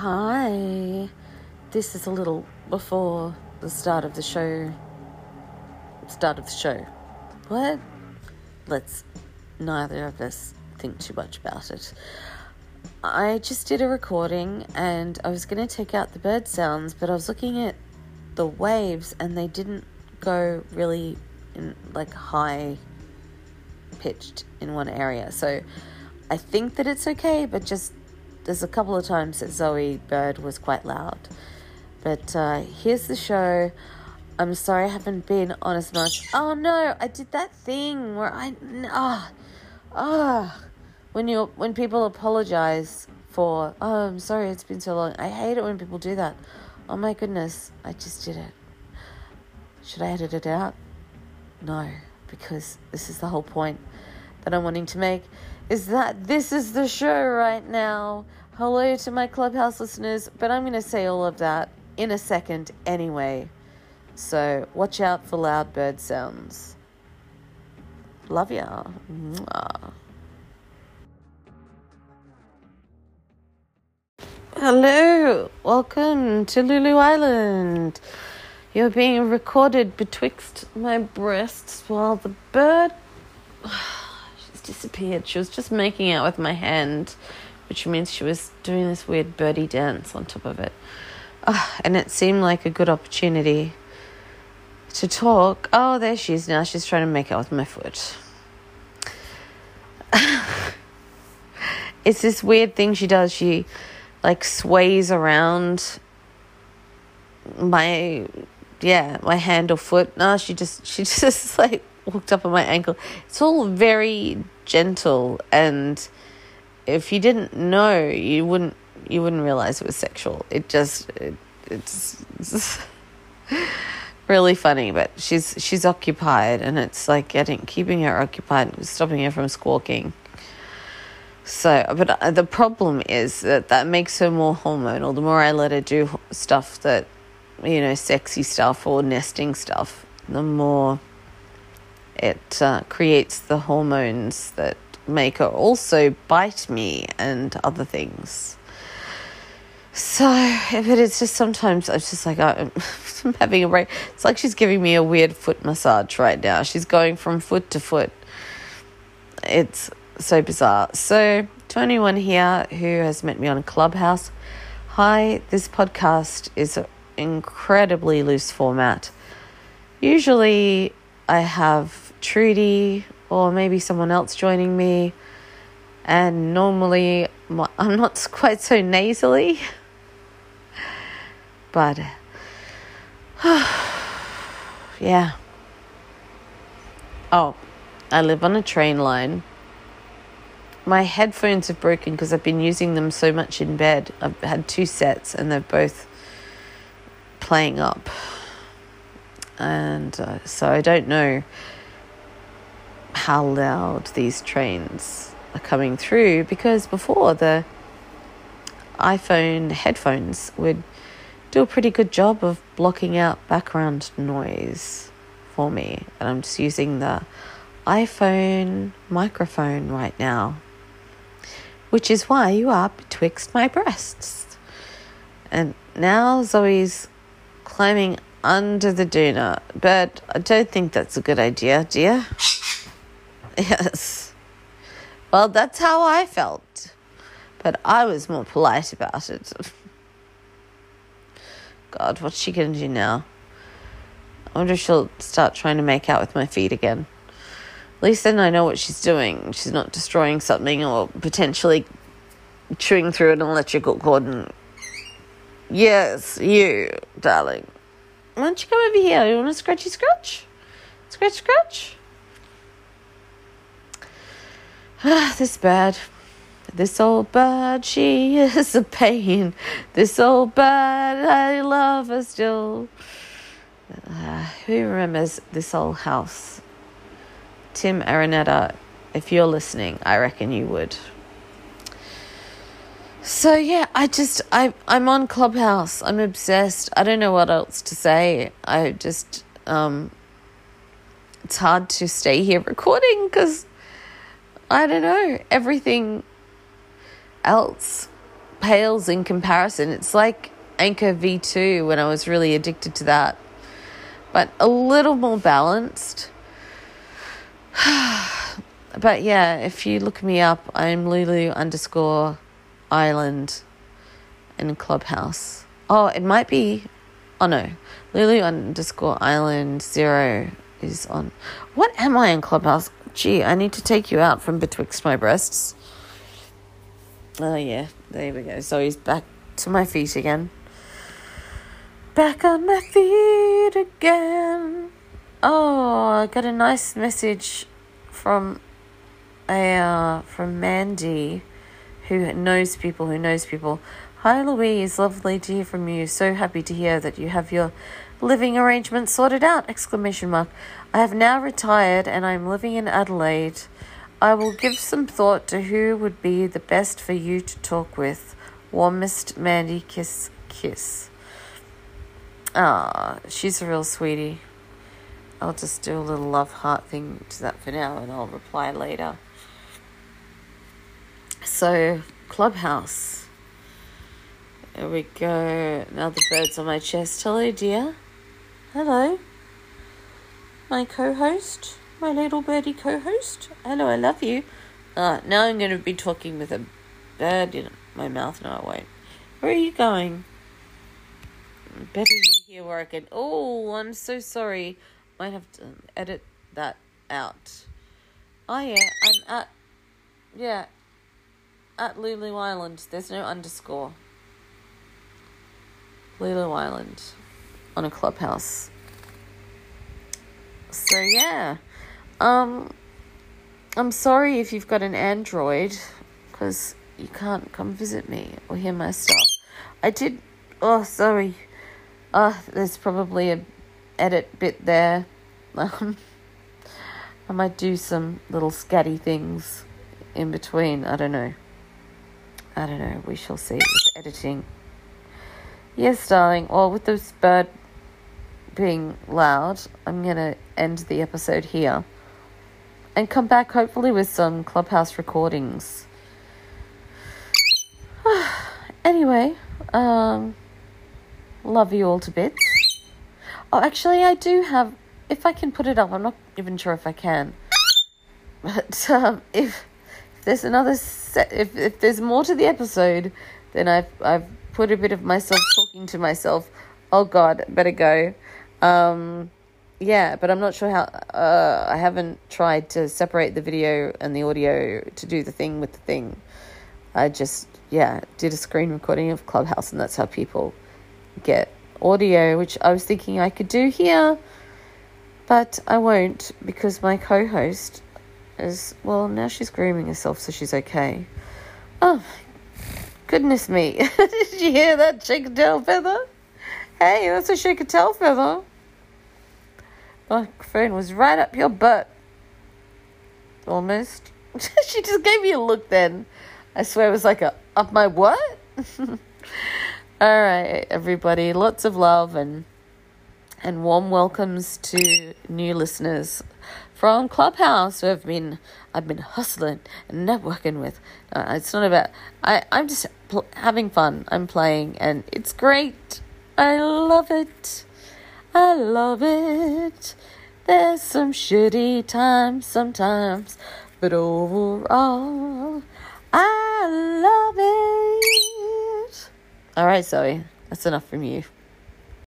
Hi, this is a little before the start of the show. What? Let's neither of us think too much about it. I just did a recording and I was going to take out the bird sounds, but I was looking at the waves and they didn't go really in, like, high pitched in one area. So I think that it's okay, but just there's a couple of times that Zoe Bird was quite loud. But here's the show. I'm sorry I haven't been on as much. Oh no, I did that thing where when people apologize for, oh, I'm sorry it's been so long. I hate it when people do that. Oh my goodness, I just did it. Should I edit it out? No, because this is the whole point that I'm wanting to make, is that this is the show right now. Hello to my Clubhouse listeners, but I'm going to say all of that in a second anyway. So watch out for loud bird sounds. Love ya. Mwah. Hello, welcome to Lulu Island. You're being recorded betwixt my breasts while the bird... she's disappeared. She was just making out with my hand, which means she was doing this weird birdie dance on top of it. And it seemed like a good opportunity to talk. Oh, there she is now. She's trying to make out with my foot. It's this weird thing she does. She, like, sways around my hand or foot. No, she just like walked up on my ankle. It's all very gentle, and if you didn't know, you wouldn't realize it was sexual. It's really funny, but she's occupied, and it's like keeping her occupied, stopping her from squawking. So, but the problem is that makes her more hormonal. The more I let her do stuff that, sexy stuff or nesting stuff, the more it creates the hormones that make her also bite me and other things. So, but it's just sometimes I'm just like, I'm having a break. It's like she's giving me a weird foot massage right now. She's going from foot to foot. It's so bizarre. So, to anyone here who has met me on Clubhouse, hi, this podcast is an incredibly loose format. Usually I have Trudy or maybe someone else joining me, and normally I'm not quite so nasally, but yeah. Oh, I live on a train line. My headphones have broken because I've been using them so much in bed. I've had two sets and they're both playing up, and so I don't know how loud these trains are coming through, because before the iPhone headphones would do a pretty good job of blocking out background noise for me, and I'm just using the iPhone microphone right now, which is why you are betwixt my breasts. And now Zoe's climbing under the doona, but I don't think that's a good idea, dear. Yes. Well, that's how I felt, but I was more polite about it. God, what's she going to do now? I wonder if she'll start trying to make out with my feet again. At least then I know what she's doing. She's not destroying something or potentially chewing through an electrical cord. And... yes, you, darling. Why don't you come over here? You want to scratchy scratch? Scratch, scratch? This bird, this old bird, she is a pain. This old bird, I love her still. Who remembers this old house? Tim Araneta, if you're listening, I reckon you would. So yeah, I'm on Clubhouse. I'm obsessed. I don't know what else to say. I just, it's hard to stay here recording because I don't know, everything else pales in comparison. It's like Anchor V2 when I was really addicted to that, but a little more balanced. But yeah, if you look me up, I'm Lulu_Island in Clubhouse. Oh, it might be, oh no, Lulu_Island 0 is on. What am I in Clubhouse? Gee, I need to take you out from betwixt my breasts. Oh yeah, there we go. So he's back to my feet again. Back on my feet again. Oh, I got a nice message from Mandy, who knows people who knows people. Hi Louise, lovely to hear from you. So happy to hear that you have your living arrangement sorted out! ! I have now retired and I'm living in Adelaide. I will give some thought to who would be the best for you to talk with. Warmest Mandy, kiss. Ah, she's a real sweetie. I'll just do a little love heart thing to that for now and I'll reply later. So, Clubhouse. There we go. Now the bird's on my chest. Hello, dear. Hello. My co-host. My little birdie co-host. Hello, I love you. Now I'm going to be talking with a bird in my mouth. No, I won't. Where are you going? Better you here where I can... Oh, I'm so sorry. Might have to edit that out. Oh, yeah, I'm at... Yeah. At Lulu Island. There's no _ Lulu Island. On a Clubhouse. So, yeah. I'm sorry if you've got an Android, because you can't come visit me or hear my stuff. I did... Oh, sorry. There's probably a edit bit there. I might do some little scatty things in between. I don't know. We shall see with editing. Yes, darling. Or with this bird being loud, I'm going to end the episode here. And come back hopefully with some Clubhouse recordings. Anyway, love you all to bits. Oh, actually, I do have... If I can put it up, I'm not even sure if I can. But if there's another set... If there's more to the episode, then I've put a bit of myself talking to myself. Oh, God, better go. Yeah, but I'm not sure how... I haven't tried to separate the video and the audio to do the thing with the thing. I just, did a screen recording of Clubhouse, and that's how people get audio, which I was thinking I could do here. But I won't, because my co-host is... Well, now she's grooming herself, so she's okay. Oh, goodness me. Did you hear that shake a tail feather? Hey, that's a shake a tail feather. My phone was right up your butt. Almost. She just gave me a look then. I swear it was like a, up my what? All right, everybody. Lots of love and warm welcomes to new listeners from Clubhouse who I've been hustling and networking with. It's not about... I'm just having fun. I'm playing and it's great. I love it. There's some shitty times sometimes, but overall, I love it. All right, Zoe, that's enough from you.